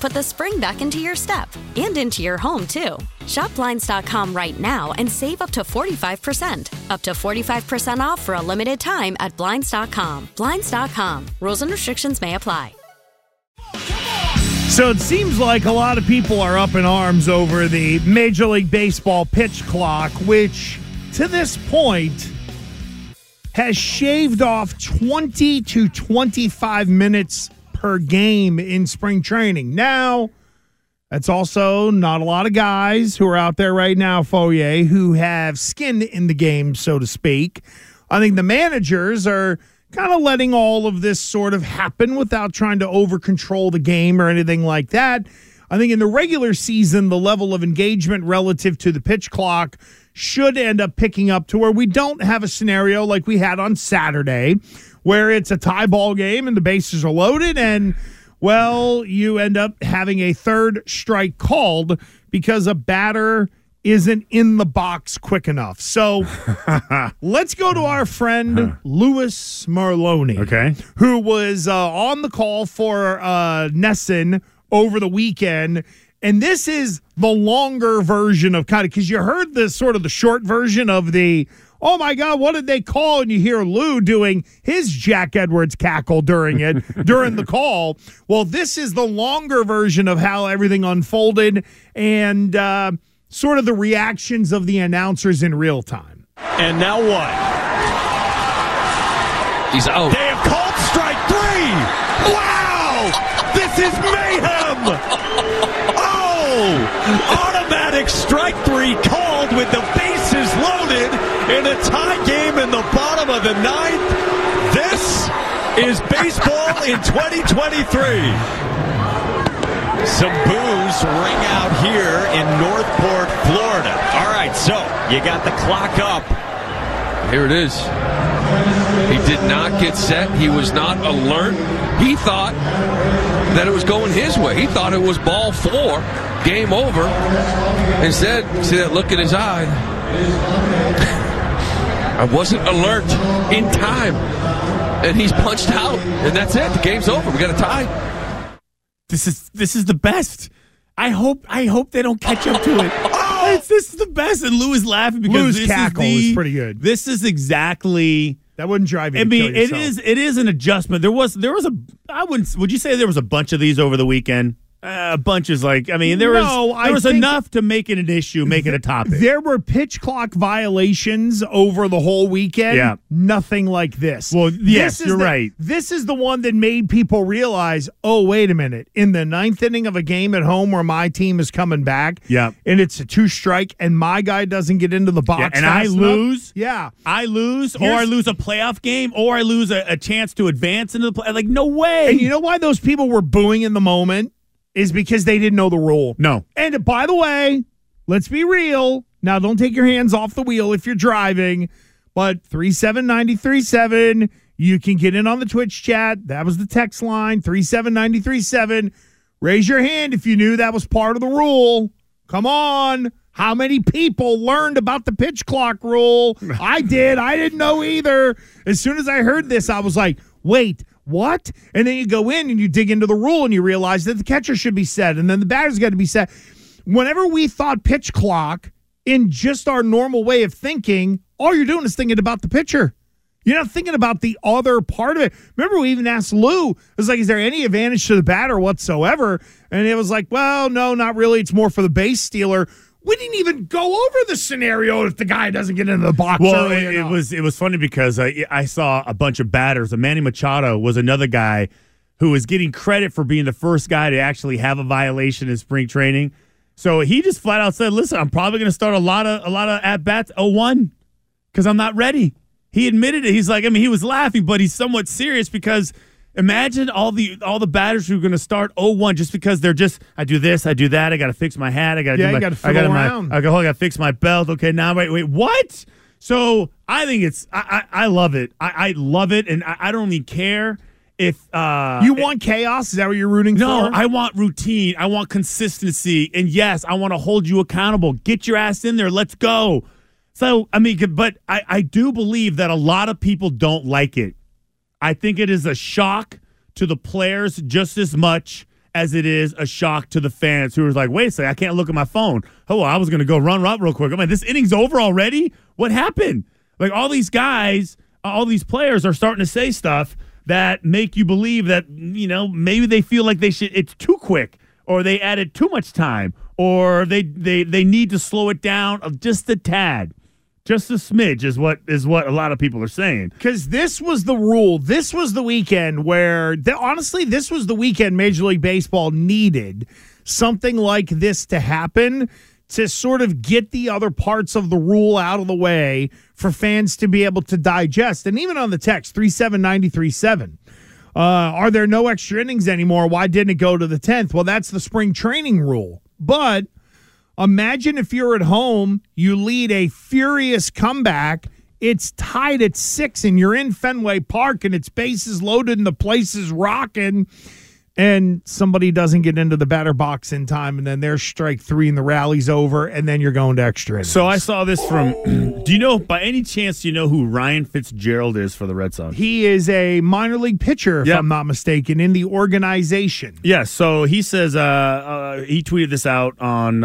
put the spring back into your step. And into your home, too. Shop Blinds.com right now and save up to 45%. Up to 45% off for a limited time at Blinds.com. Blinds.com. Rules and restrictions may apply. So it seems like a lot of people are up in arms over the Major League Baseball pitch clock, which, to this point, has shaved off 20 to 25 minutes per game in spring training. Now, that's also not a lot of guys who are out there right now, Foyer, who have skin in the game, so to speak. I think the managers are kind of letting all of this sort of happen without trying to over-control the game or anything like that. I think in the regular season, the level of engagement relative to the pitch clock should end up picking up to where we don't have a scenario like we had on Saturday where it's a tie ball game and the bases are loaded and, well, you end up having a third strike called because a batter isn't in the box quick enough. So let's go to our friend Louis Marloni, who was on the call for NESN over the weekend. And this is the longer version of kind of, because you heard this sort of the short version of the, oh my God, what did they call? And you hear Lou doing his Jack Edwards cackle during it, during the call. Well, this is the longer version of how everything unfolded. And, sort of the reactions of the announcers in real time. And now what? He's out. They have called strike three! Wow! This is mayhem! Oh! Automatic strike three called with the bases loaded in a tie game in the bottom of the ninth. This is baseball in 2023. Some boos ring out here in Northport, Florida. All right, so you got the clock up. Here it is. He did not get set. He was not alert. He thought that it was going his way. He thought it was ball four, game over. Instead, see that look in his eye. I wasn't alert in time. And he's punched out. And that's it. The game's over. We got a tie. This is the best. I hope they don't catch up to it. This is the best. And Lou is laughing because Lou's cackle is pretty good. This is exactly that wouldn't drive you. I mean, it is an adjustment. There was a I wouldn't. Would you say there was a bunch of these over the weekend? A bunch is like, I mean, there was enough to make it an issue, make it a topic. There were pitch clock violations over the whole weekend. Yeah. Nothing like this. Well, yes, you're right. This is the one that made people realize, oh, wait a minute. In the ninth inning of a game at home where my team is coming back, and it's a two-strike, and my guy doesn't get into the box and I lose? Yeah. I lose, or I lose a playoff game, or I lose a chance to advance into the playoff. Like, no way. And you know why those people were booing in the moment? Is because they didn't know the rule. No. And by the way, let's be real. Now, don't take your hands off the wheel if you're driving, but 37937, you can get in on the Twitch chat. That was the text line, 37937. Raise your hand if you knew that was part of the rule. Come on. How many people learned about the pitch clock rule? I did. I didn't know either. As soon as I heard this, I was like, wait, what? And then you go in and you dig into the rule and you realize that the catcher should be set and then the batter's got to be set. Whenever we thought pitch clock in just our normal way of thinking, all you're doing is thinking about the pitcher. You're not thinking about the other part of it. Remember, we even asked Lou, it was like, is there any advantage to the batter whatsoever? And it was like, well, no, not really. It's more for the base stealer. We didn't even go over the scenario if the guy doesn't get into the box. Well, it was funny because I saw a bunch of batters. Manny Machado was another guy who was getting credit for being the first guy to actually have a violation in spring training. So he just flat out said, listen, I'm probably going to start a lot of at-bats 0-1 because I'm not ready. He admitted it. He's like, I mean, he was laughing, but he's somewhat serious because imagine all the batters who are going to start 0-1 just because they're just, I do this, I do that, I got to fix my hat, I got to I got to fix my belt. Okay, now wait, what? So I think it's I love it. I love it, and I don't even care if you want chaos. Is that what you're rooting for? No, I want routine. I want consistency, and yes, I want to hold you accountable. Get your ass in there. Let's go. So, I mean, but I do believe that a lot of people don't like it. I think it is a shock to the players just as much as it is a shock to the fans who are like, wait a second, I can't look at my phone. Oh, I was going to go run up real quick. I mean, this inning's over already? What happened? Like, all these guys, all these players are starting to say stuff that make you believe that, you know, maybe they feel like they should, it's too quick or they added too much time or they need to slow it down just a tad. Just a smidge is what a lot of people are saying. Because this was the rule. This was the weekend where, honestly, this was the weekend Major League Baseball needed something like this to happen to sort of get the other parts of the rule out of the way for fans to be able to digest. And even on the text, 37937, are there no extra innings anymore? Why didn't it go to the 10th? Well, that's the spring training rule. But imagine if you're at home, you lead a furious comeback, it's tied at 6, and you're in Fenway Park, and it's bases loaded, and the place is rocking, and somebody doesn't get into the batter box in time, and then there's strike 3, and the rally's over, and then you're going to extra innings. So I saw this from, do you know, by any chance, do you know who Ryan Fitzgerald is for the Red Sox? He is a minor league pitcher, if I'm not mistaken, in the organization. Yeah, so he says, he tweeted this out on,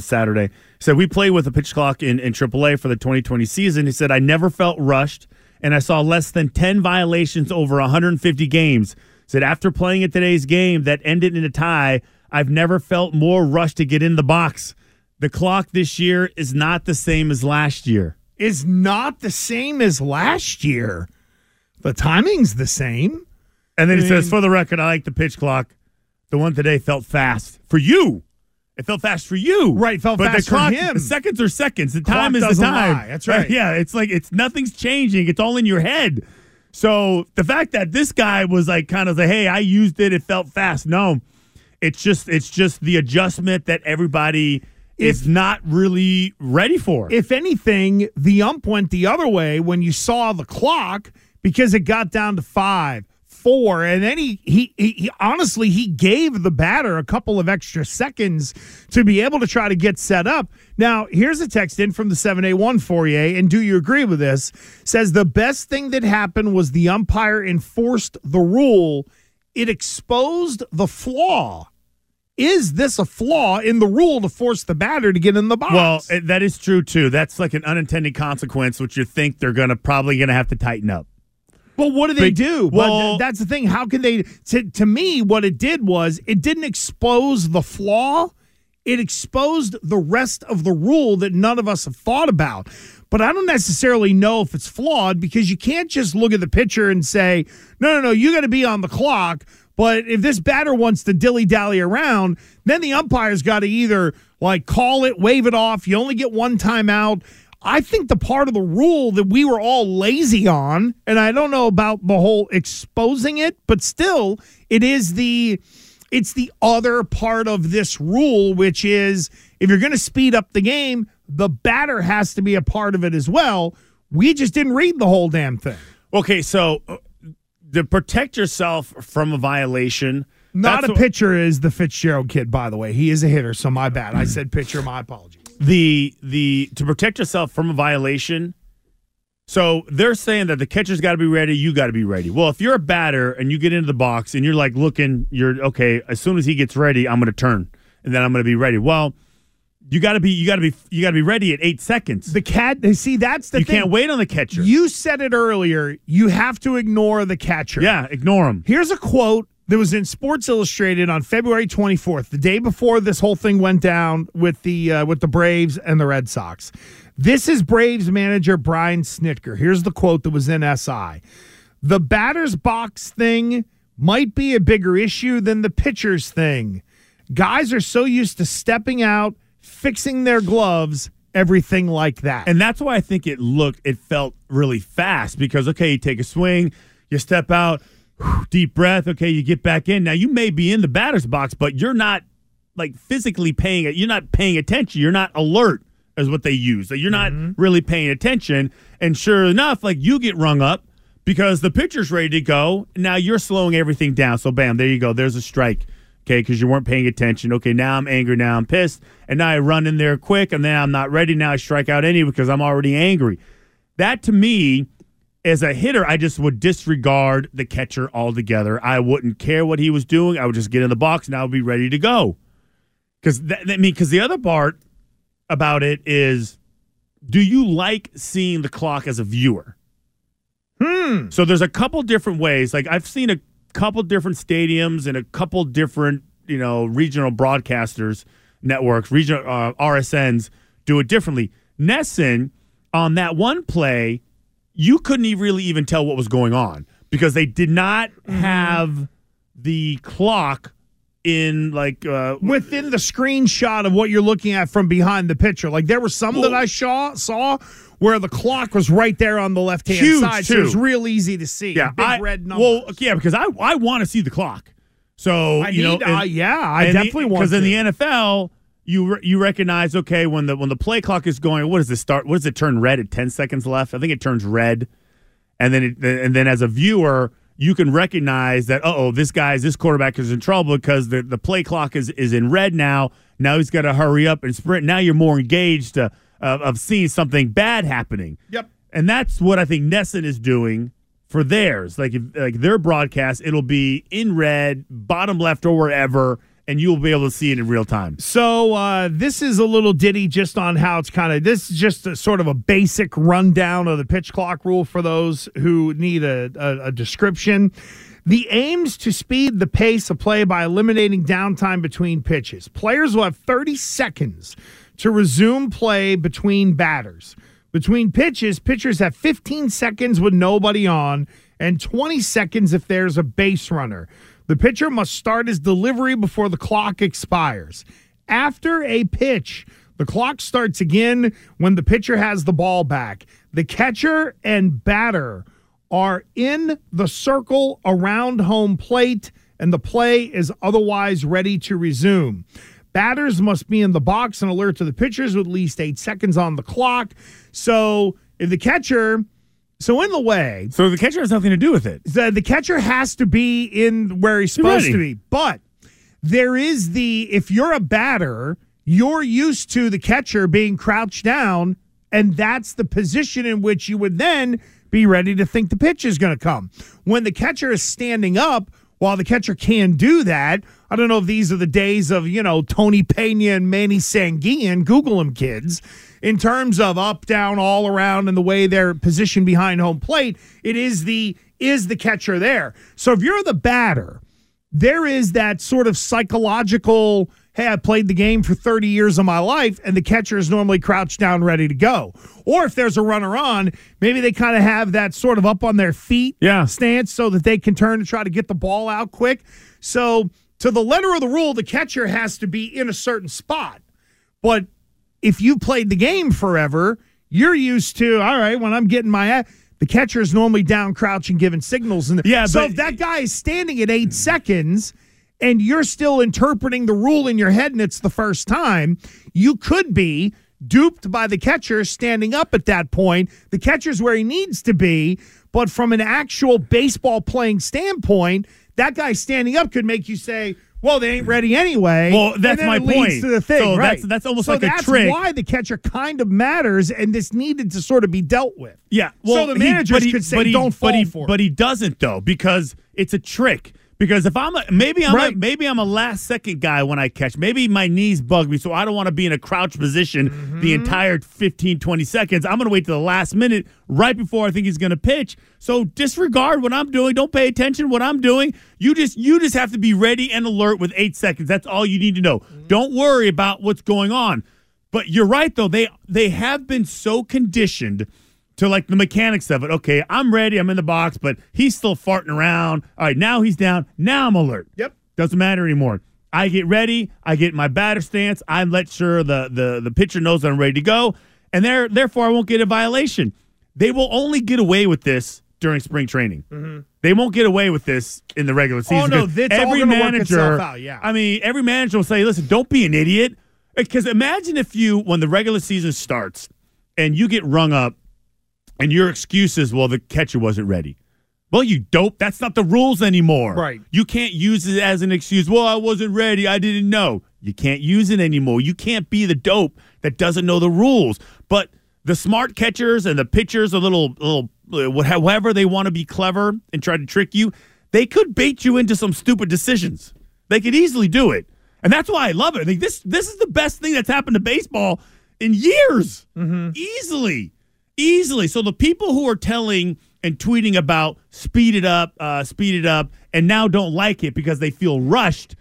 Saturday. He said, we play with a pitch clock in AAA for the 2020 season. He said, I never felt rushed, and I saw less than 10 violations over 150 games. Said, after playing at today's game that ended in a tie, I've never felt more rushed to get in the box. The clock this year is not the same as last year. Is not the same as last year. The timing's the same. And then he says, for the record, I like the pitch clock. The one today felt fast for you. It felt fast for you. Right, felt but fast the clock, for him. The seconds are seconds. The time is the time. Lie. That's right. Yeah, it's like nothing's changing. It's all in your head. So the fact that this guy was like kind of like, hey, I used it, it felt fast. No, it's just the adjustment that everybody is not really ready for. If anything, the ump went the other way when you saw the clock because it got down to 5, 4, and then he honestly, he gave the batter a couple of extra seconds to be able to try to get set up. Now, here's a text in from the 781 Fourier, and do you agree with this? Says the best thing that happened was the umpire enforced the rule. It exposed the flaw. Is this a flaw in the rule to force the batter to get in the box? Well, that is true, too. That's like an unintended consequence, which you think they're probably going to have to tighten up. Well, what do they do? Well, that's the thing. How can they to me, what it did was it didn't expose the flaw. It exposed the rest of the rule that none of us have thought about. But I don't necessarily know if it's flawed because you can't just look at the pitcher and say, no, you got to be on the clock. But if this batter wants to dilly-dally around, then the umpire's got to either like call it, wave it off. You only get one timeout. I think the part of the rule that we were all lazy on, and I don't know about the whole exposing it, but still, it's the other part of this rule, which is if you're going to speed up the game, the batter has to be a part of it as well. We just didn't read the whole damn thing. Okay, so to protect yourself from a violation. Not a pitcher is the Fitzgerald kid, by the way. He is a hitter, so my bad. I said pitcher, my apologies. To protect yourself from a violation, So they're saying that the catcher's got to be ready, you got to be ready. Well, if you're a batter and you get into the box and you're like looking, you're okay, as soon as he gets ready, I'm going to turn and then I'm going to be ready. Well, you got to be ready at 8 seconds. See, that's the thing. You can't wait on the catcher. You said it earlier, you have to ignore the catcher. Yeah, ignore him. Here's a quote that was in Sports Illustrated on February 24th, the day before this whole thing went down with the Braves and the Red Sox. This is Braves manager Brian Snitker. Here's the quote that was in SI. The batter's box thing might be a bigger issue than the pitcher's thing. Guys are so used to stepping out, fixing their gloves, everything like that. And that's why I think it felt really fast because, okay, you take a swing, you step out, deep breath, okay, you get back in. Now, you may be in the batter's box, but you're not like physically paying it. You're not paying attention. You're not alert. Is what they use. So you're not really paying attention. And sure enough, like you get rung up because the pitcher's ready to go. Now you're slowing everything down. So bam, there you go. There's a strike. Okay, because you weren't paying attention. Okay, now I'm angry. Now I'm pissed. And now I run in there quick and then I'm not ready. Now I strike out anyway because I'm already angry. That to me, as a hitter, I just would disregard the catcher altogether. I wouldn't care what he was doing. I would just get in the box and I would be ready to go. Because the other part about it is, do you like seeing the clock as a viewer? So there's a couple different ways. Like I've seen a couple different stadiums and a couple different, regional broadcasters networks, regional RSNs do it differently. NESN, on that one play, you couldn't really even tell what was going on because they did not have the clock in like within the screenshot of what you're looking at from behind the pitcher. Like there were some that I saw where the clock was right there on the left-hand side, too. So it was real easy to see. Yeah, big red numbers. Well, yeah, because I want to see the clock. So I definitely want to. Because in the NFL, you recognize when the play clock is going. What does it start? What does it turn red at 10 seconds left? I think it turns red, and then as a viewer, you can recognize that, this quarterback is in trouble because the play clock is in red now. Now he's got to hurry up and sprint. Now you're more engaged of seeing something bad happening. Yep. And that's what I think NESN is doing for theirs. Like their broadcast, it'll be in red, bottom left or wherever, and you'll be able to see it in real time. So this is a little ditty just on how it's this is just sort of a basic rundown of the pitch clock rule for those who need a description. The aims to speed the pace of play by eliminating downtime between pitches. Players will have 30 seconds to resume play between batters. Between pitches, pitchers have 15 seconds with nobody on and 20 seconds if there's a base runner. The pitcher must start his delivery before the clock expires. After a pitch, the clock starts again when the pitcher has the ball back. The catcher and batter are in the circle around home plate, and the play is otherwise ready to resume. Batters must be in the box and alert to the pitchers with at least 8 seconds on the clock. So the catcher has nothing to do with it. The catcher has to be in where he's supposed to be. But there is if you're a batter, you're used to the catcher being crouched down, and that's the position in which you would then be ready to think the pitch is going to come. When the catcher is standing up, while the catcher can do that, I don't know if these are the days of, Tony Peña and Manny Sanguin, Google them, kids, in terms of up, down, all around, and the way they're positioned behind home plate, it is the catcher there. So if you're the batter, there is that sort of psychological, hey, I played the game for 30 years of my life, and the catcher is normally crouched down ready to go. Or if there's a runner on, maybe they kind of have that sort of up on their feet stance so that they can turn and try to get the ball out quick. So to the letter of the rule, the catcher has to be in a certain spot. But if you played the game forever, you're used to, all right, when I'm getting the catcher is normally down, crouching, giving signals. So if that guy is standing at 8 seconds and you're still interpreting the rule in your head and it's the first time, you could be duped by the catcher standing up at that point. The catcher's where he needs to be, but from an actual baseball playing standpoint, that guy standing up could make you say, well, they ain't ready anyway. Well, that's my point. Leads to the thing, so right? That's almost so like a trick. So that's why the catcher kind of matters, and this needed to sort of be dealt with. Yeah. Well, so the managers could say, don't fall for it. But he doesn't, though, because it's a trick. Because if I'm maybe I'm a last second guy when I catch. Maybe my knees bug me, so I don't want to be in a crouch position the entire 15, 20 seconds. I'm going to wait to the last minute right before I think he's going to pitch. So disregard what I'm doing. Don't pay attention to what I'm doing. You just have to be ready and alert with 8 seconds. That's all you need to know. Don't worry about what's going on. But you're right, though. They have been so conditioned to like the mechanics of it. Okay, I'm ready. I'm in the box, but he's still farting around. All right, now he's down. Now I'm alert. Yep. Doesn't matter anymore. I get ready. I get my batter stance. I let sure the pitcher knows I'm ready to go, and therefore I won't get a violation. They will only get away with this during spring training. Mm-hmm. They won't get away with this in the regular season. Oh, no, it's every all manager, work itself out, yeah. I mean, every manager will say, listen, don't be an idiot. Because imagine if you, when the regular season starts and you get rung up, and your excuse is, well, the catcher wasn't ready. Well, you dope. That's not the rules anymore. Right. You can't use it as an excuse. Well, I wasn't ready. I didn't know. You can't use it anymore. You can't be the dope that doesn't know the rules. But the smart catchers and the pitchers, a little however they want to be clever and try to trick you, they could bait you into some stupid decisions. They could easily do it. And that's why I love it. I think this is the best thing that's happened to baseball in years. Mm-hmm. Easily. So the people who are telling and tweeting about speed it up, and now don't like it because they feel rushed,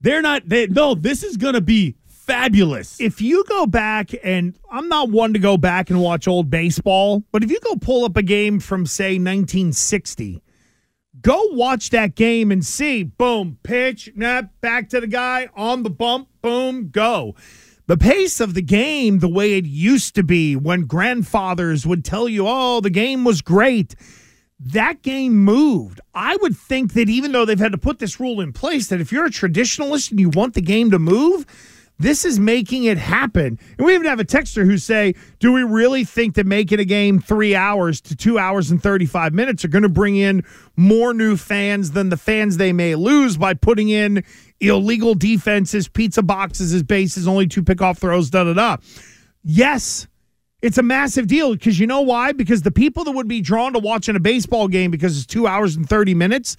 they're not. This is going to be fabulous. If you go back, and I'm not one to go back and watch old baseball, but if you go pull up a game from, say, 1960, go watch that game and see, boom, pitch, nap, back to the guy, on the bump, boom, go. The pace of the game, the way it used to be when grandfathers would tell you, oh, the game was great, that game moved. I would think that even though they've had to put this rule in place, that if you're a traditionalist and you want the game to move, this is making it happen. And we even have a texter who say, do we really think that making a game 3 hours to 2 hours and 35 minutes are going to bring in more new fans than the fans they may lose by putting in illegal defenses, pizza boxes, bases, only two pickoff throws, da-da-da. Yes, it's a massive deal because you know why? Because the people that would be drawn to watching a baseball game because it's 2 hours and 30 minutes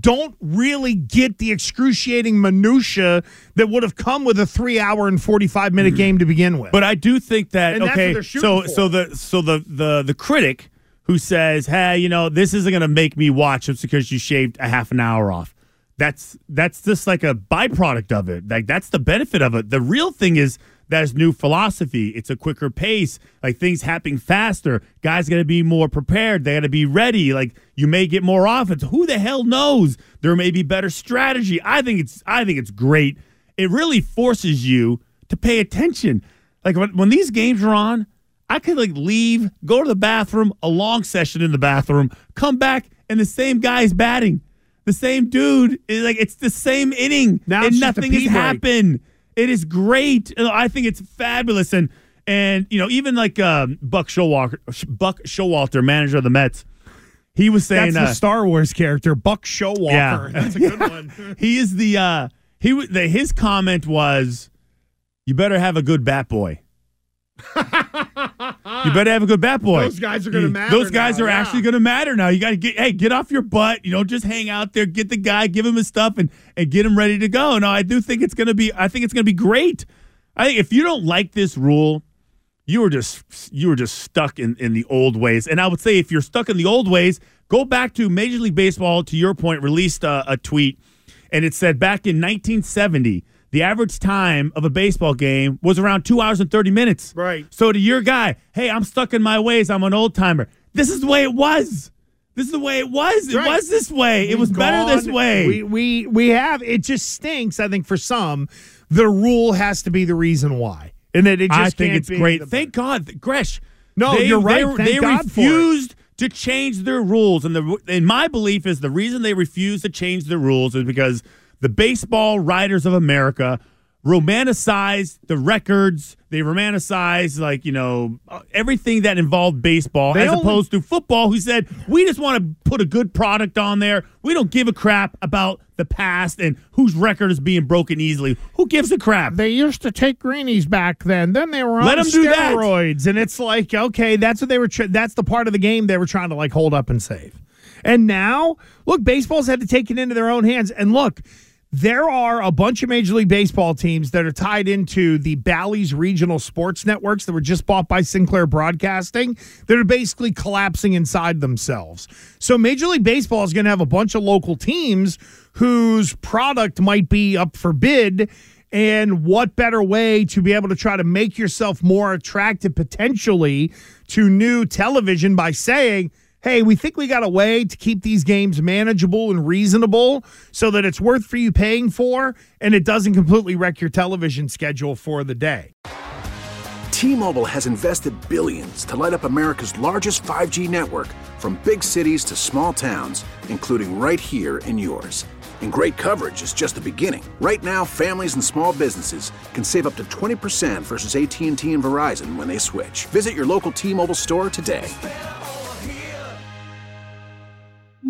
don't really get the excruciating minutia that would have come with a 3 hour and 45 minute game to begin with. But I do think that, and okay, so the critic who says, hey, you know, this isn't going to make me watch it because you shaved a half an hour off. That's just like a byproduct of it. Like that's the benefit of it. The real thing is that's new philosophy. It's a quicker pace. Like things happening faster. Guys got to be more prepared. They got to be ready. Like you may get more offense. Who the hell knows? There may be better strategy. I think it's great. It really forces you to pay attention. Like when these games are on, I could like leave, go to the bathroom, a long session in the bathroom, come back, and the same guy is batting. The same dude is like it's the same inning, now and nothing has happened. It is great. I think it's fabulous, and you know even like Buck Showalter, manager of the Mets, he was saying that's the Star Wars character, Buck Showalter. Yeah. That's a good one. He is the his comment was, "You better have a good bat boy." You better have a good bat boy. Those guys are going to matter. Those guys now, are actually going to matter now. You got to get off your butt. You don't just hang out there. Get the guy, give him his stuff, and get him ready to go. No, I think it's going to be great. I think if you don't like this rule, you were just stuck in the old ways. And I would say if you're stuck in the old ways, go back to Major League Baseball. To your point, released a tweet, and it said back in 1970. The average time of a baseball game was around 2 hours and 30 minutes. Right. So to your guy, hey, I'm stuck in my ways. I'm an old timer. This is the way it was. This is the way it was. Right. It was this way. We've it was gone. Better this way. We have. It just stinks, I think, for some. The rule has to be the reason why. And that it just I think can't it's be great. Thank God. Gresh. No, you're right. They refused to change their rules. And my belief is the reason they refused to change their rules is because the baseball writers of America romanticized the records. They romanticized, like, you know, everything that involved baseball opposed to football, who said, we just want to put a good product on there. We don't give a crap about the past and whose record is being broken easily. Who gives a crap? They used to take greenies back then. Then they were on steroids. And it's like, okay, that's what they were. That's the part of the game they were trying to, like, hold up and save. And now, look, baseball's had to take it into their own hands. And look, there are a bunch of Major League Baseball teams that are tied into the Bally's regional sports networks that were just bought by Sinclair Broadcasting that are basically collapsing inside themselves. So Major League Baseball is going to have a bunch of local teams whose product might be up for bid. And what better way to be able to try to make yourself more attractive potentially to new television by saying, hey, we think we got a way to keep these games manageable and reasonable so that it's worth for you paying for and it doesn't completely wreck your television schedule for the day. T-Mobile has invested billions to light up America's largest 5G network from big cities to small towns, including right here in yours. And great coverage is just the beginning. Right now, families and small businesses can save up to 20% versus AT&T and Verizon when they switch. Visit your local T-Mobile store today.